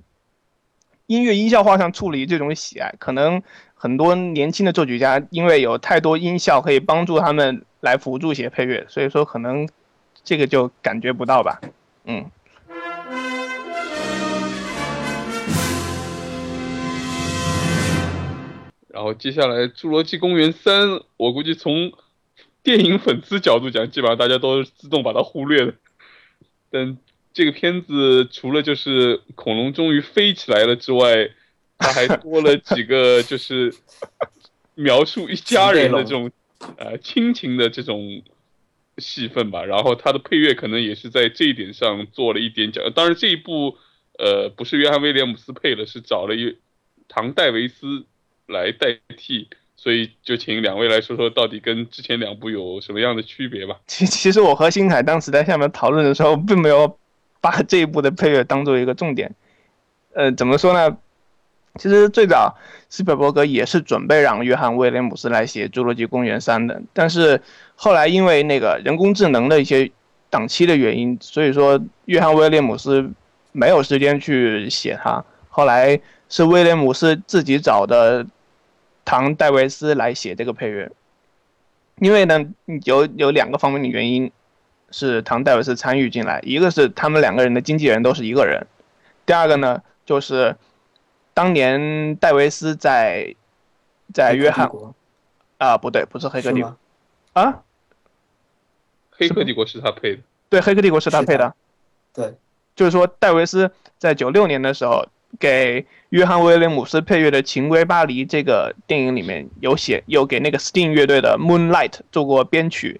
音乐音效化上处理这种喜爱，可能。很多年轻的作曲家因为有太多音效可以帮助他们来辅助写配乐，所以说可能这个就感觉不到吧。嗯。然后接下来《侏罗纪公园三》，我估计从电影粉丝角度讲，基本上大家都是自动把它忽略了。但这个片子除了就是恐龙终于飞起来了之外，他还多了几个就是描述一家人的这种呃亲情的这种戏份吧，然后他的配乐可能也是在这一点上做了一点讲。当然这一部呃不是约翰威廉姆斯配的，是找了一唐戴维斯来代替，所以就请两位来说说到底跟之前两部有什么样的区别吧。其其实我和新海当时在下面讨论的时候，并没有把这一部的配乐当做一个重点。呃，怎么说呢？其实最早斯皮尔伯格也是准备让约翰威廉姆斯来写《侏罗纪公园三》的，但是后来因为那个人工智能的一些档期的原因，所以说约翰威廉姆斯没有时间去写它。后来是威廉姆斯自己找的唐戴维斯来写这个配乐，因为呢有有两个方面的原因是唐戴维斯参与进来，一个是他们两个人的经纪人都是一个人，第二个呢就是。当年戴维斯在在约翰啊，不对，不是黑客帝国啊，黑客帝国是他配的，对，黑客帝国是他配的，对，就是说戴维斯在九六年的时候给约翰威廉姆斯配乐的《情归巴黎》这个电影里面有写，有给那个 Sting 乐队的 Moonlight 做过编曲，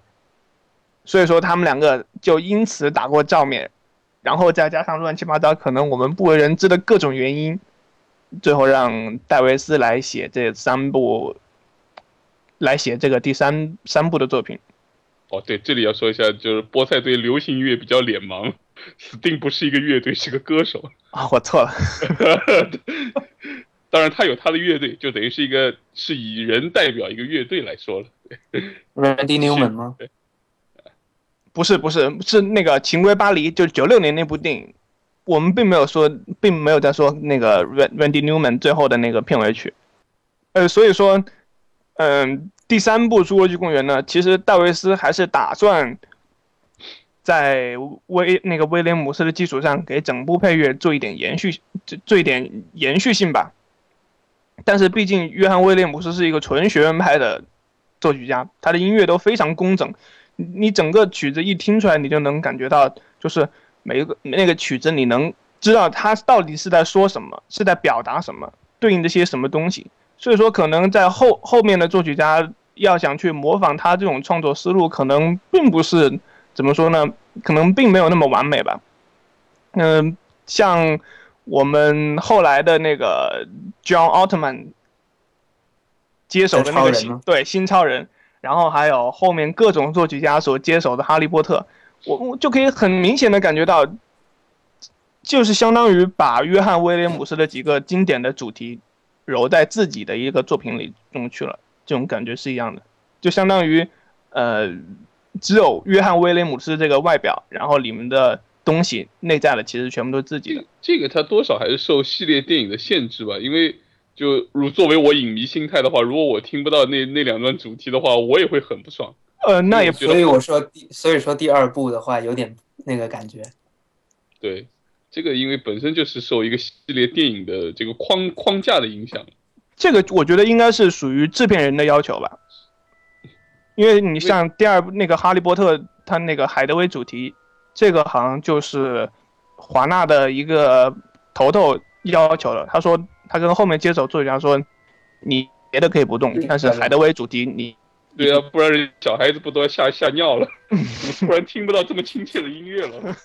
所以说他们两个就因此打过照面，然后再加上乱七八糟可能我们不为人知的各种原因。最后让戴维斯来写这三部，来写这个第三三部的作品。哦，对，这里要说一下，就是菠菜对流行乐比较脸盲 ，Sting 不是一个乐队，是个歌手。啊、哦，我错了。当然，他有他的乐队，就等于是一个是以人代表一个乐队来说了。Randy Newman 吗？不是，不是，是那个《情归巴黎》，就是九六年那部电影。我们并没有说，并没有在说那个 Randy Newman 最后的那个片尾曲，呃，所以说，嗯、呃，第三部《侏罗纪公园》呢，其实戴维斯还是打算在威那个威廉姆斯的基础上，给整部配乐做一点延续，做一点延续性吧。但是毕竟约翰威廉姆斯是一个纯学院派的作曲家，他的音乐都非常工整，你整个曲子一听出来，你就能感觉到就是。每一个那个曲子，你能知道他到底是在说什么，是在表达什么，对应这些什么东西。所以说，可能在后后面的作曲家要想去模仿他这种创作思路，可能并不是怎么说呢？可能并没有那么完美吧。嗯、呃，像我们后来的那个 John Ottoman 接手的那个新对新超人，然后还有后面各种作曲家所接手的《哈利波特》。我就可以很明显的感觉到，就是相当于把约翰威廉姆斯的几个经典的主题揉在自己的一个作品里中去了，这种感觉是一样的，就相当于呃只有约翰威廉姆斯这个外表，然后里面的东西内在的其实全部都是自己的。这个它多少还是受系列电影的限制吧，因为就如作为我影迷心态的话，如果我听不到那那两段主题的话，我也会很不爽。呃，那也所以我说第，所以说第二部的话有点那个感觉。对，这个因为本身就是受一个系列电影的这个框框架的影响。这个我觉得应该是属于制片人的要求吧，因为你像第二部那个《哈利波特》，他那个海德薇主题，这个好像就是华纳的一个头头要求了。他说他跟后面接手作曲家说，你别的可以不动，但是海德薇主题你。对啊，不然小孩子不都要吓吓尿了，不然听不到这么亲切的音乐了。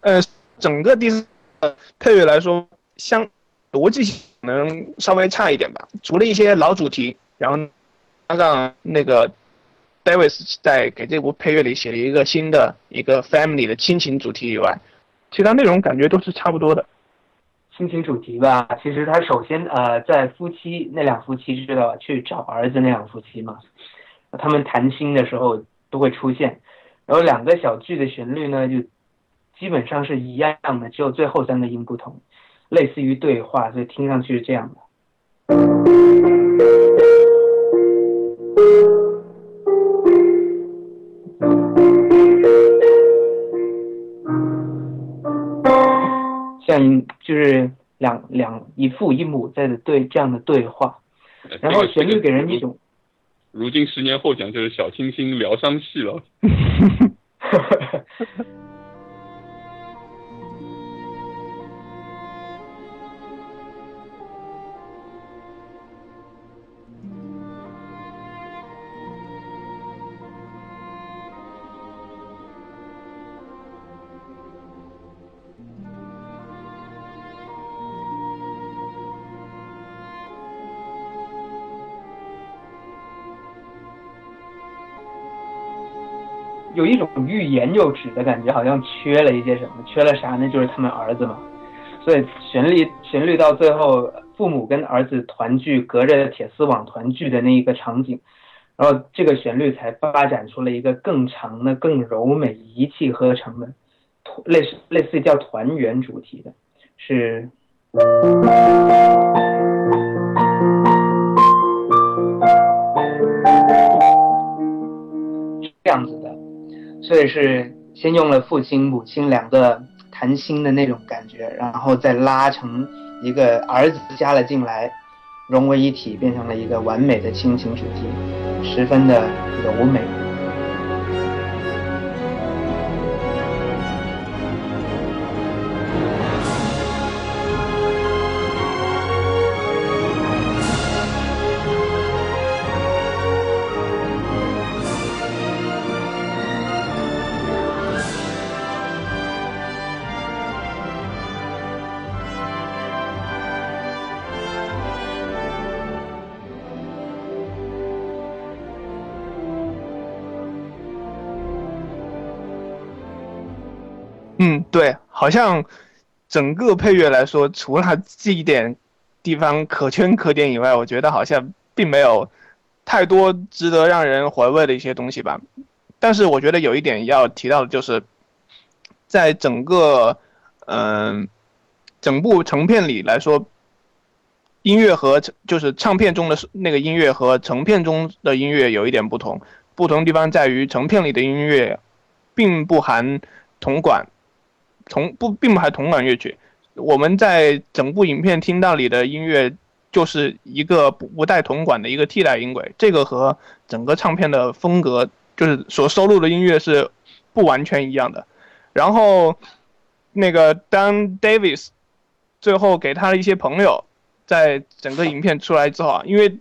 呃，整个第四配乐来说，相逻辑性可能稍微差一点吧。除了一些老主题，然后让那个 Davis 在给这部配乐里写了一个新的一个 family 的亲情主题以外，其他内容感觉都是差不多的。亲情主题吧，其实他首先呃，在夫妻那两夫妻知道吧，去找儿子那两夫妻嘛，他们谈心的时候都会出现，然后两个小剧的旋律呢就。基本上是一样的，只有最后三个音不同，类似于对话，所以听上去是这样的。像就是两两一父一母在的对这样的对话，然后旋律给人一种，这个这个、如, 如今十年后讲就是小清新疗伤戏了。有一种欲言又止的感觉，好像缺了一些什么，缺了啥呢？就是他们儿子嘛。所以旋律旋律到最后，父母跟儿子团聚，隔着铁丝网团聚的那一个场景，然后这个旋律才发展出了一个更长的、更柔美、一气呵成的，类似类似于叫团圆主题的，是。这样子的。所以是先用了父亲母亲两个谈心的那种感觉，然后再拉成一个儿子加了进来，融为一体，变成了一个完美的亲情主题，十分的柔美。嗯，对，好像整个配乐来说，除了这一点地方可圈可点以外，我觉得好像并没有太多值得让人回味的一些东西吧。但是我觉得有一点要提到的就是，在整个嗯、呃、整部成片里来说，音乐和就是唱片中的那个音乐和成片中的音乐有一点不同，不同地方在于成片里的音乐。并不含铜管，铜不并不含铜管乐曲。我们在整部影片听到里的音乐就是一个不带铜管的一个替代音轨，这个和整个唱片的风格就是所收录的音乐是不完全一样的。然后那个 Don Davis 最后给他的一些朋友在整个影片出来之后、啊、因为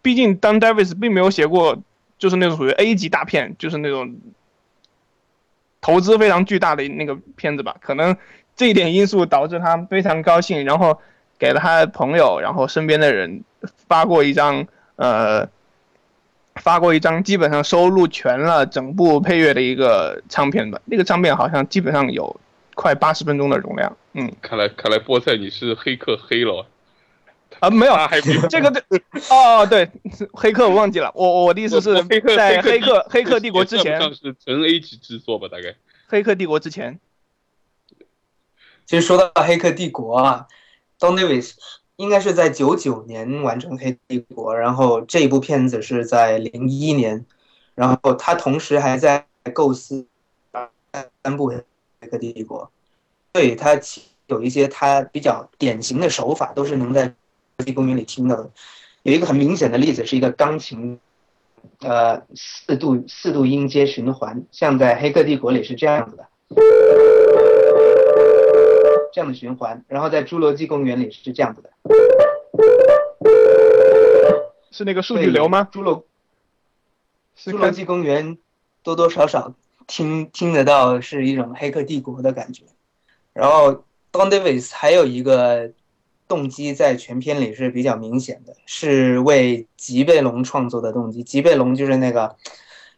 毕竟 Don Davis 并没有写过就是那种属于 A 级大片，就是那种投资非常巨大的那个片子吧，可能这一点因素导致他非常高兴，然后给了他朋友，然后身边的人发过一张，呃，发过一张基本上收录全了整部配乐的一个唱片吧。那个唱片好像基本上有快八十分钟的容量。嗯，看来看来波塞你是黑客黑了啊？没有，这个哦对，黑客我忘记了。我我的意思是在黑客黑客帝国之前，是纯 A 级制作吧？大概黑客帝国之前。其实说到黑客帝国啊。Don Davis 应该是在九九年完成《黑帝国》，然后这一部片子是在零一年，然后他同时还在构思三部《黑帝国》，所以他有一些他比较典型的手法都是能在国家公园里听到的。有一个很明显的例子是一个钢琴，呃，四度四度音阶循环，像在《黑客帝国》里是这样子的。这样的循环，然后在《侏罗纪公园》里是这样子的，是那个数据流吗？《侏罗侏罗纪公园》多多少少听听得到是一种黑客帝国的感觉。然后 Don Davis 还有一个动机在全片里是比较明显的，是为吉贝龙创作的动机。吉贝龙就是那个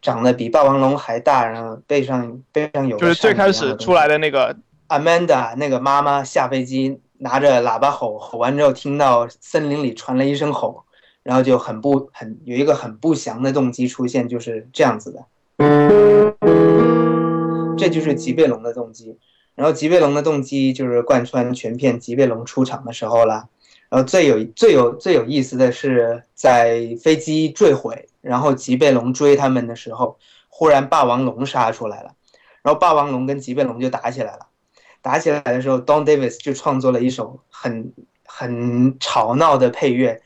长得比霸王龙还大，然后背上背上有就是最开始出来的那个。Amanda 那个妈妈下飞机拿着喇叭吼，吼完之后听到森林里传了一声吼，然后就很不很有一个很不祥的动机出现，就是这样子的。这就是吉贝龙的动机，然后吉贝龙的动机就是贯穿全片吉贝龙出场的时候啦。然后最有最有最有意思的是在飞机坠毁，然后吉贝龙追他们的时候，忽然霸王龙杀出来了，然后霸王龙跟吉贝龙就打起来了。打起来的时候 Don Davis 就创作了一首很很吵闹的配乐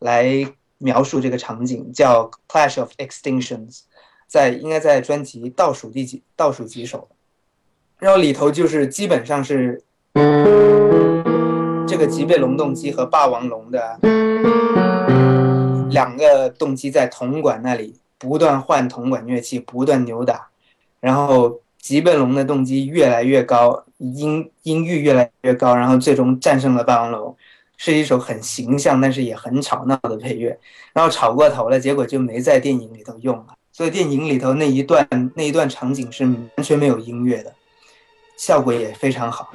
来描述这个场景，叫 Clash of Extinctions， 在应该在专辑倒数第几倒数几首，然后里头就是基本上是这个吉贝龙动机和霸王龙的两个动机在铜管那里不断换铜管乐器不断扭打，然后吉贝龙的动机越来越高，音音域越来越高，然后最终战胜了霸王龙，是一首很形象但是也很吵闹的配乐，然后吵过头了，结果就没在电影里头用了。所以电影里头那一段那一段场景是完全没有音乐的，效果也非常好。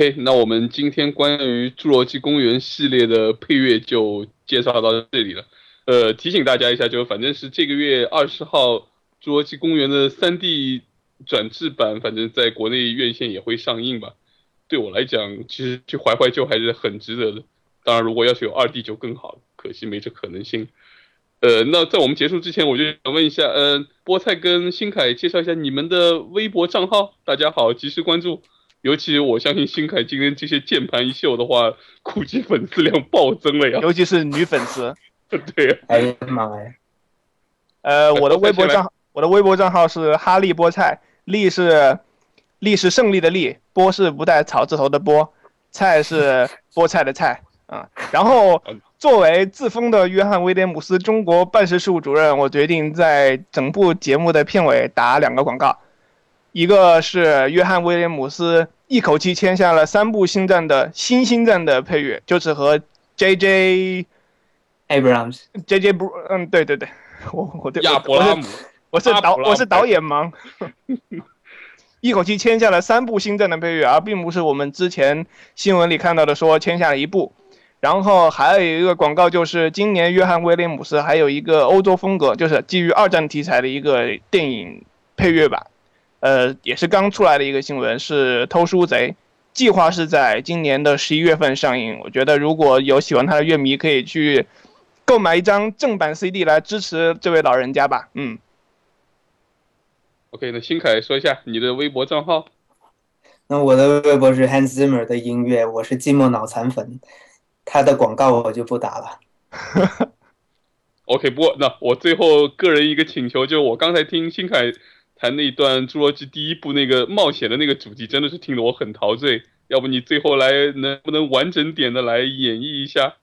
OK， 那我们今天关于《侏罗纪公园》系列的配乐就介绍到这里了。呃提醒大家一下，就反正是这个月二十号《侏罗纪公园》的三 D 转制版，反正在国内院线也会上映吧。对我来讲，其实去怀怀旧还是很值得的。当然，如果要是有二 D 就更好了，可惜没这可能性。呃，那在我们结束之前，我就想问一下，呃，菠菜跟新凯介绍一下你们的微博账号，大家好，及时关注。尤其我相信新凯今天这些键盘一秀的话，估计粉丝量暴增了呀，尤其是女粉丝。对、啊，哎呀妈呀！呃，我的微博账，我的微博账号是哈利菠菜，利是利是胜利的利，波是不带草字头的波，菜是菠菜的菜啊、嗯，然后。作为自封的约翰威廉姆斯中国办事事务主任，我决定在整部节目的片尾打两个广告，一个是约翰威廉姆斯一口气签下了三部星战的新星战的配乐，就是和 J J Abrams J J 不嗯对对对，我我对亚伯拉姆，我是导我是导演盲，一口气签下了三部星战的配乐，而并不是我们之前新闻里看到的说签下了一部。然后还有一个广告，就是今年约翰威廉姆斯还有一个欧洲风格，就是基于二战题材的一个电影配乐版，呃，也是刚出来的一个新闻，是《偷书贼》，计划是在今年的十一月份上映。我觉得如果有喜欢他的乐迷，可以去购买一张正版 C D 来支持这位老人家吧。嗯。OK， 那新凯说一下你的微博账号。那我的微博是 Hans Zimmer 的音乐，我是寂寞脑残粉。他的广告我就不打了。OK， 不过那我最后个人一个请求，就我刚才听新凯谈那一段《侏罗纪》第一部那个冒险的那个主题，真的是听得我很陶醉。要不你最后来能不能完整点的来演绎一下？